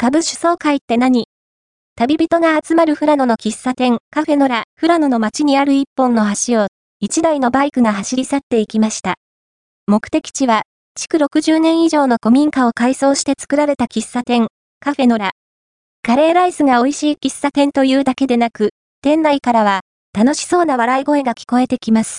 株主総会って何？旅人が集まる富良野の喫茶店、カフェノラ、富良野の街にある一本の橋を、一台のバイクが走り去っていきました。目的地は、築60年以上の古民家を改装して作られた喫茶店、カフェノラ。カレーライスが美味しい喫茶店というだけでなく、店内からは、楽しそうな笑い声が聞こえてきます。